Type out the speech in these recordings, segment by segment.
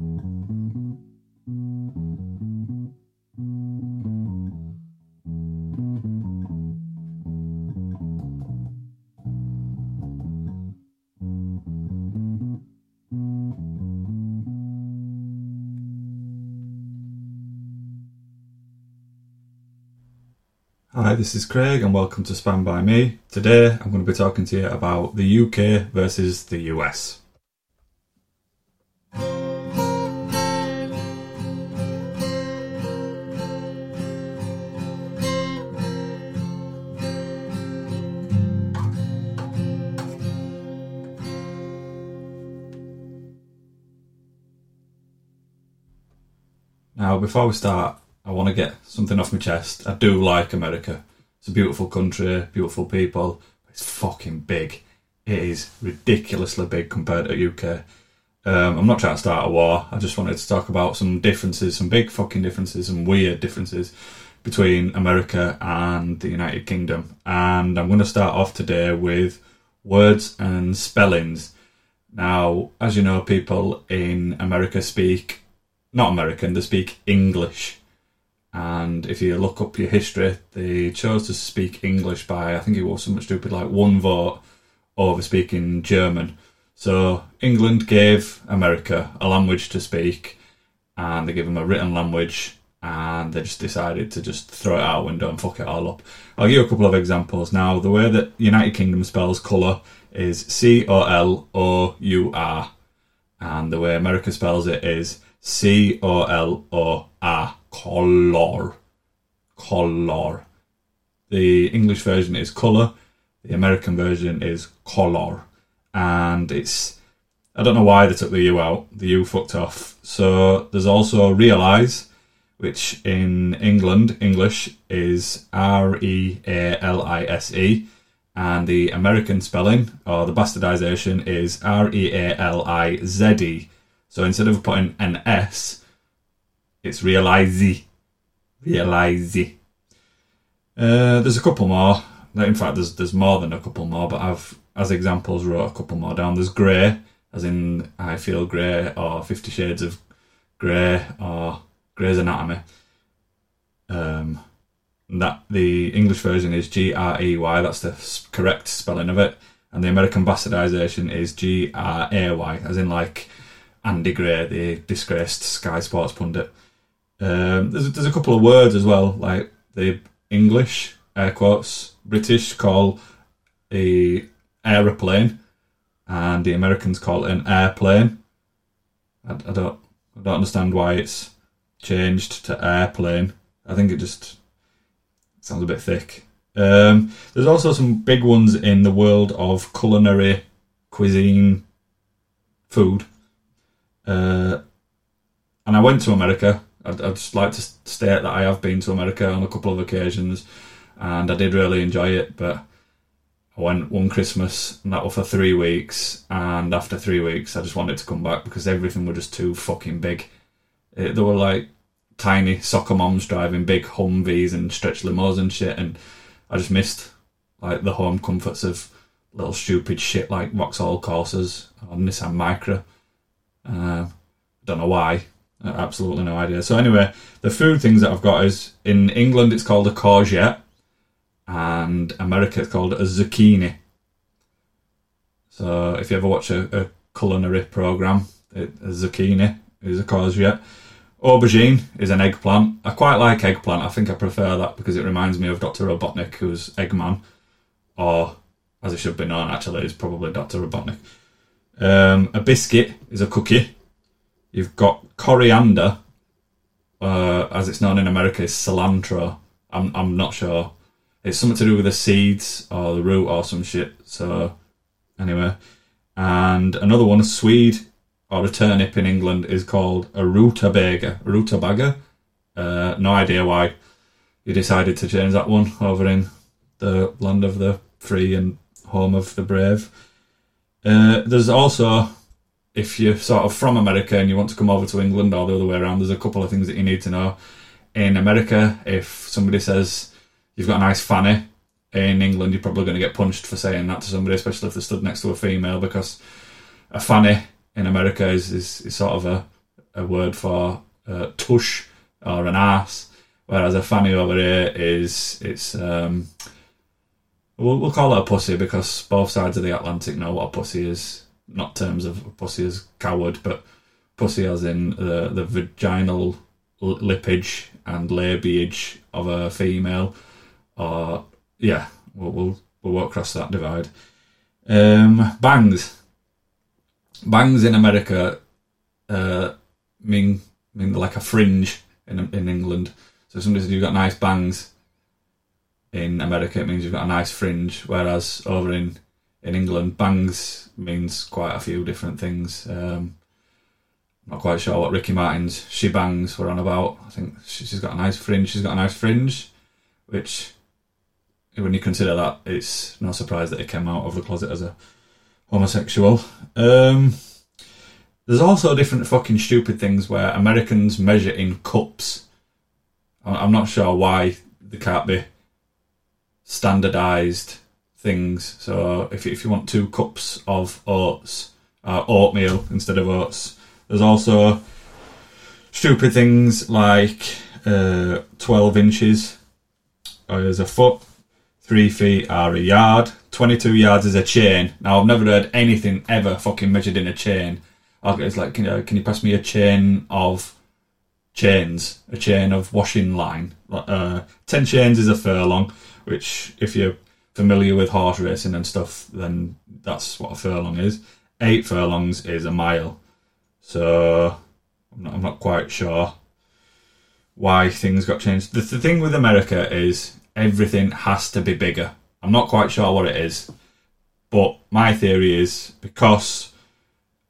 Hi, this is Craig and welcome to Spam by Me. Today I'm going to be talking to you about the UK versus the US. Now, before we start, I want to get something off my chest. I do like America. It's a beautiful country, beautiful people. It's fucking big. It is ridiculously big compared to UK. I'm not trying to start a war. I just wanted to talk about some differences, some big fucking differences, some weird differences between America and the United Kingdom. And I'm going to start off today with words and spellings. Now, as you know, people in America speak, not American, they speak English. And if you look up your history, they chose to speak English by, I think it was something stupid like one vote over speaking German. So England gave America a language to speak, and they gave them a written language, and they just decided to just throw it out the window and fuck it all up. I'll give you a couple of examples. Now, the way that United Kingdom spells colour is C-O-L-O-U-R, and the way America spells it is C-O-L-O-R. Color. Color. The English version is colour. The American version is color. And it's... I don't know why they took the U out. The U fucked off. So there's also realise, which in England, English, is R-E-A-L-I-S-E. And the American spelling, or the bastardisation, is R-E-A-L-I-Z-E. So instead of putting an S... it's realise. There's a couple more. In fact, there's more than a couple more, but I've, as examples, wrote a couple more down. There's grey, as in I Feel Grey, or 50 Shades of Grey, or Grey's Anatomy. That the English version is G-R-E-Y, that's the correct spelling of it, and the American bastardisation is G-R-A-Y, as in like Andy Gray, the disgraced Sky Sports pundit. There's a couple of words as well, like the English, air quotes, British call the aeroplane, and the Americans call it an airplane. I don't understand why it's changed to airplane. I think it just sounds a bit thick. There's also some big ones in the world of culinary cuisine, food. And I went to America. I'd just like to state that I have been to America on a couple of occasions, and I did really enjoy it, but I went one Christmas, and that was for 3 weeks, and after 3 weeks I just wanted to come back because everything was just too fucking big. There were like tiny soccer moms driving big Humvees and stretch limos and shit, and I just missed like the home comforts of little stupid shit like Vauxhall Corsas or Nissan Micra. Don't know why. Absolutely no idea. So anyway, the food things that I've got is, in England it's called a courgette, and America it's called a zucchini. So if you ever watch a culinary programme, a zucchini is a courgette. Aubergine is an eggplant. I quite like eggplant. I think I prefer that because it reminds me of Dr. Robotnik, who's Eggman, or as it should be known actually, is probably Dr. Robotnik. A biscuit is a cookie. You've got coriander, as it's known in America, is cilantro. I'm not sure. It's something to do with the seeds or the root or some shit. So anyway, and another one, a swede or a turnip in England is called a rutabaga. No idea why you decided to change that one over in the land of the free and home of the brave. There's also, if you're sort of from America and you want to come over to England or the other way around, there's a couple of things that you need to know. In America, if somebody says you've got a nice fanny, in England you're probably going to get punched for saying that to somebody, especially if they stood next to a female, because a fanny in America is sort of a a word for tush or an arse, whereas a fanny over here is, it's, we'll call it a pussy because both sides of the Atlantic know what a pussy is. Not terms of pussy as coward, but pussy as in the vaginal lippage and labiage of a female. Or, yeah, we'll walk across that divide. Bangs. Bangs in America mean like a fringe in England. So somebody says you've got nice bangs in America, it means you've got a nice fringe, whereas over in England, bangs means quite a few different things. Not quite sure what Ricky Martin's she bangs were on about. I think she's got a nice fringe, which, when you consider that, it's no surprise that he came out of the closet as a homosexual. There's also different fucking stupid things where Americans measure in cups. I'm not sure why there can't be standardised things. So if you want 2 cups of oats, oatmeal instead of oats. There's also stupid things like 12 inches is a foot, 3 feet are a yard, 22 yards is a chain. Now, I've never heard anything ever fucking measured in a chain. It's like, can you pass me a chain of chains, a chain of washing line? 10 chains is a furlong, which if you're familiar with horse racing and stuff, then that's what a furlong is. 8 furlongs is a mile. So I'm not quite sure why things got changed. The thing with America is everything has to be bigger. I'm not quite sure what it is, but my theory is because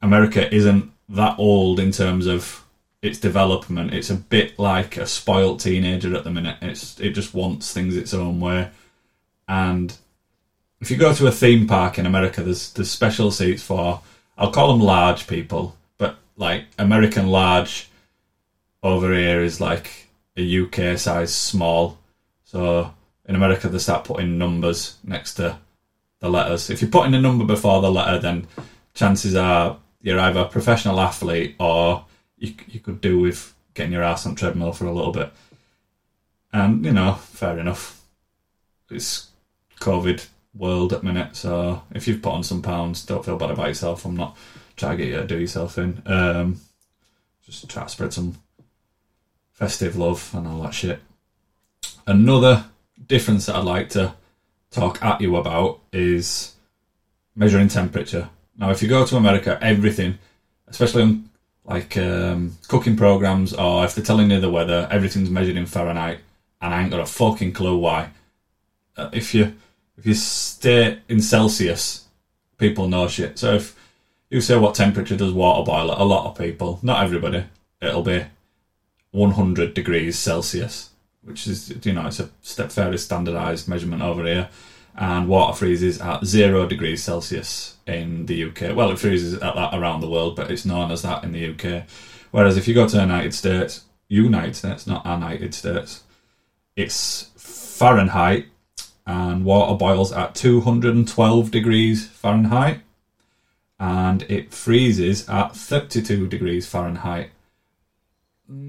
America isn't that old in terms of its development, it's a bit like a spoilt teenager at the minute. It just wants things its own way. And if you go to a theme park in America, there's special seats for, I'll call them large people, but like American large over here is like a UK size small. So in America, they start putting numbers next to the letters. If you're putting a number before the letter, then chances are you're either a professional athlete or you could do with getting your ass on treadmill for a little bit. And, fair enough. It's COVID world at the minute, so if you've put on some pounds, don't feel bad about yourself. I'm not trying to get you to do yourself in. Just try to spread some festive love and all that shit. Another difference that I'd like to talk at you about is measuring temperature. Now, if you go to America, everything, especially on cooking programs or if they're telling you the weather, everything's measured in Fahrenheit, and I ain't got a fucking clue why. If you stay in Celsius, people know shit. So if you say what temperature does water boil at, a lot of people, not everybody, it'll be 100 degrees Celsius, which is, it's a fairly standardised measurement over here. And water freezes at 0 degrees Celsius in the UK. Well, it freezes at that around the world, but it's known as that in the UK. Whereas if you go to the United States, not United States, it's Fahrenheit, and water boils at 212 degrees Fahrenheit, and it freezes at 32 degrees Fahrenheit.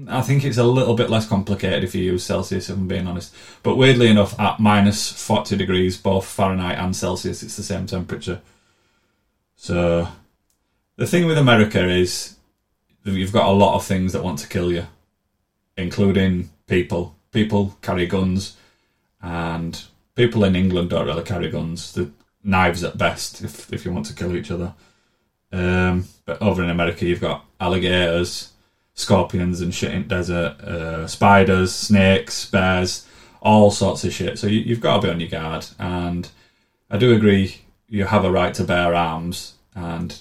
I think it's a little bit less complicated if you use Celsius, if I'm being honest. But weirdly enough, at minus 40 degrees, both Fahrenheit and Celsius, it's the same temperature. So the thing with America is you've got a lot of things that want to kill you, including people. People carry guns, and people in England don't really carry guns. They're knives at best, if you want to kill each other. But over in America, you've got alligators, scorpions and shit in desert, spiders, snakes, bears, all sorts of shit. So you've got to be on your guard. And I do agree you have a right to bear arms and,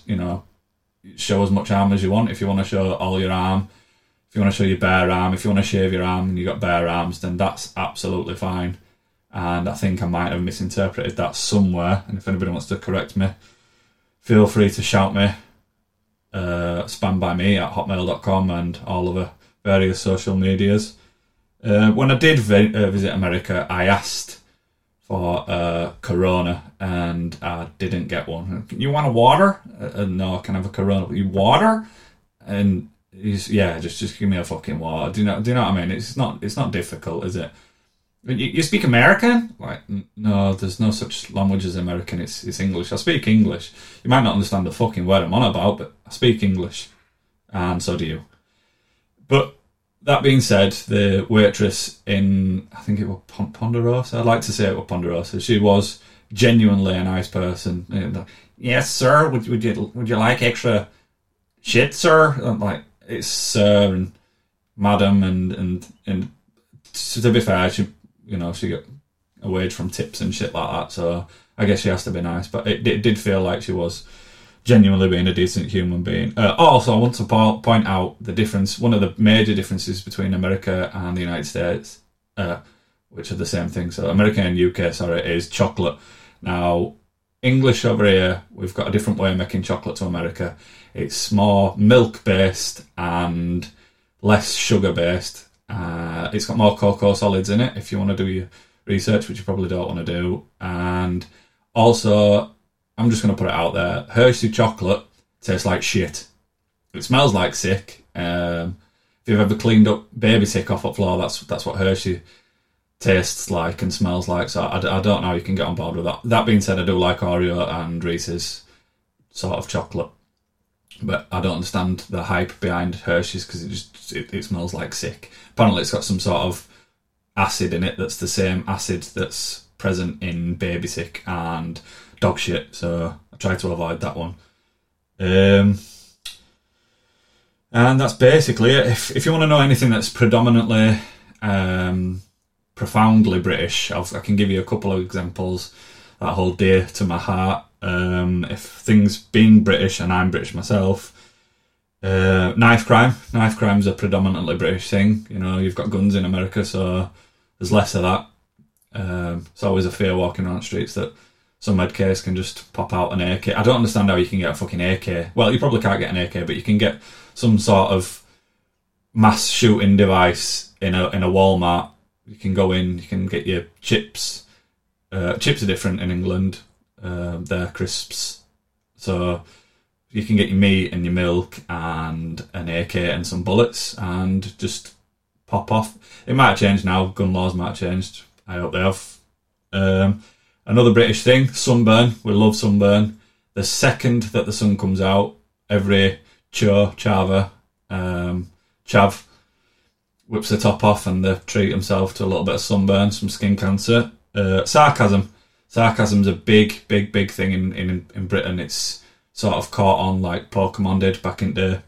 show as much arm as you want. If you want to show all your arm, if you want to show your bare arm, if you want to shave your arm and you've got bare arms, then that's absolutely fine. And I think I might have misinterpreted that somewhere. And if anybody wants to correct me, feel free to shout me. Spam by me at hotmail.com and all over various social medias. When I did visit America, I asked for a Corona and I didn't get one. You want a water? No, I can have a Corona. You water? And just give me a fucking war. Do you know what I mean? It's not difficult, is it? You speak American? Like, no, there's no such language as American. It's English. I speak English. You might not understand the fucking word I'm on about, but I speak English, and so do you. But that being said, the waitress in, I think it was Ponderosa. I'd like to say it was Ponderosa. She was genuinely a nice person. Like, yes, sir. Would you like extra shit, sir? And like, it's sir and madam and to be fair, she. You know, she got a wage from tips and shit like that, so I guess she has to be nice. But it did feel like she was genuinely being a decent human being. Also, I want to point out the difference, one of the major differences between America and the United States, which are the same thing. So America and UK, sorry, is chocolate. Now, English over here, we've got a different way of making chocolate to America. It's more milk-based and less sugar-based. It's got more cocoa solids in it, if you want to do your research, which you probably don't want to do. And also, I'm just going to put it out there, Hershey chocolate tastes like shit. It smells like sick. If you've ever cleaned up baby sick off a floor, that's what Hershey tastes like and smells like. So I don't know how you can get on board with that. That being said, I do like Oreo and Reese's sort of chocolate. But I don't understand the hype behind Hershey's because it smells like sick. Apparently it's got some sort of acid in it that's the same acid that's present in baby sick and dog shit. So I try to avoid that one. And that's basically it. If you want to know anything that's predominantly, profoundly British, I can give you a couple of examples that hold dear to my heart. If things being British, and I'm British myself, knife crime's a predominantly British thing. You know, you've got guns in America, so there's less of that. It's always a fear walking around the streets that some headcase can just pop out an AK. I don't understand how you can get a fucking AK. Well, you probably can't get an AK, but you can get some sort of mass shooting device in a Walmart. You can go in, you can get your chips. Chips are different in England. They're crisps, so you can get your meat and your milk and an AK and some bullets and just pop off. It might have changed now, gun laws might have changed, I hope they have. Another British thing, sunburn. We love sunburn. The second that the sun comes out, every chav whips the top off and they treat themselves to a little bit of sunburn, some skin cancer. Sarcasm. Sarcasm's a big thing in Britain. It's sort of caught on like Pokemon did back in the day.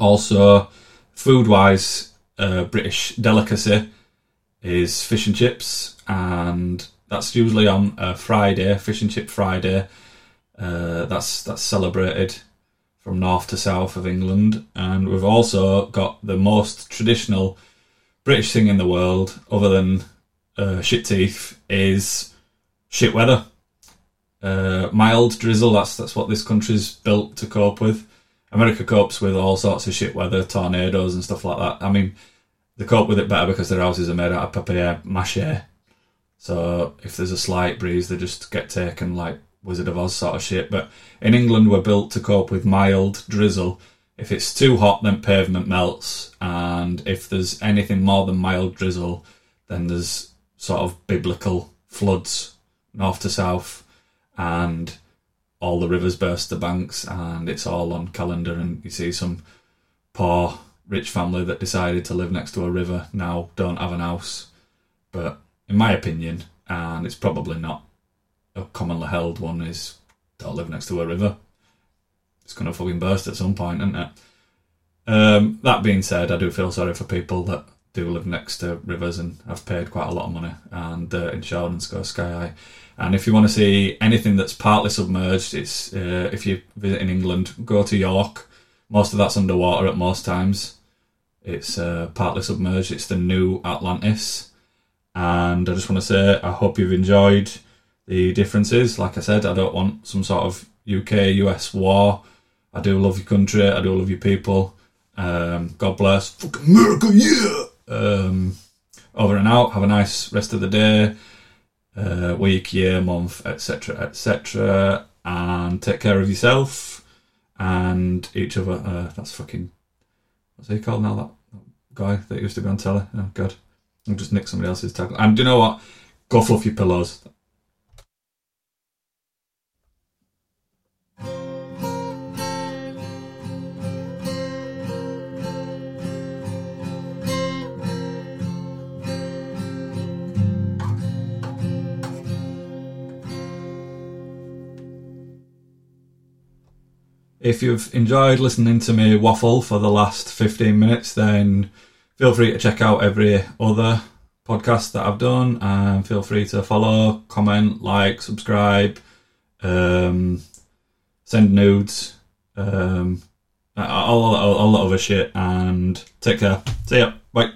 Also, food-wise, British delicacy is fish and chips, and that's usually on a Friday, Fish and Chip Friday. That's celebrated from north to south of England. And we've also got the most traditional British thing in the world, other than shit teeth, is... shit weather, mild drizzle. That's what this country's built to cope with. America copes with all sorts of shit weather, tornadoes and stuff like that. I mean, they cope with it better because their houses are made out of papier-mâché. So if there's a slight breeze, they just get taken like Wizard of Oz sort of shit. But in England, we're built to cope with mild drizzle. If it's too hot, then pavement melts. And if there's anything more than mild drizzle, then there's sort of biblical floods. North to south, and all the rivers burst the banks, and it's all on calendar. And you see some poor rich family that decided to live next to a river now don't have an house. But in my opinion, and it's probably not a commonly held one, is don't live next to a river. It's going to fucking burst at some point, isn't it? That being said, I do feel sorry for people that do live next to rivers and have paid quite a lot of money, and the insurance goes sky high. And if you want to see anything that's partly submerged, it's if you visit in England, go to York. Most of that's underwater at most times. It's partly submerged. It's the new Atlantis. And I just want to say I hope you've enjoyed the differences. Like I said, I don't want some sort of UK-US war. I do love your country. I do love your people. God bless. Fuck America, yeah! Over and out. Have a nice rest of the day, week, year, month, etc. And take care of yourself and each other. That's fucking what's he called now, that guy that used to be on telly? Oh, God. I'll just nick somebody else's tackle. And do you know what? Go fluff your pillows. If you've enjoyed listening to me waffle for the last 15 minutes, then feel free to check out every other podcast that I've done, and feel free to follow, comment, like, subscribe, send nudes, all that other shit, and take care. See ya. Bye.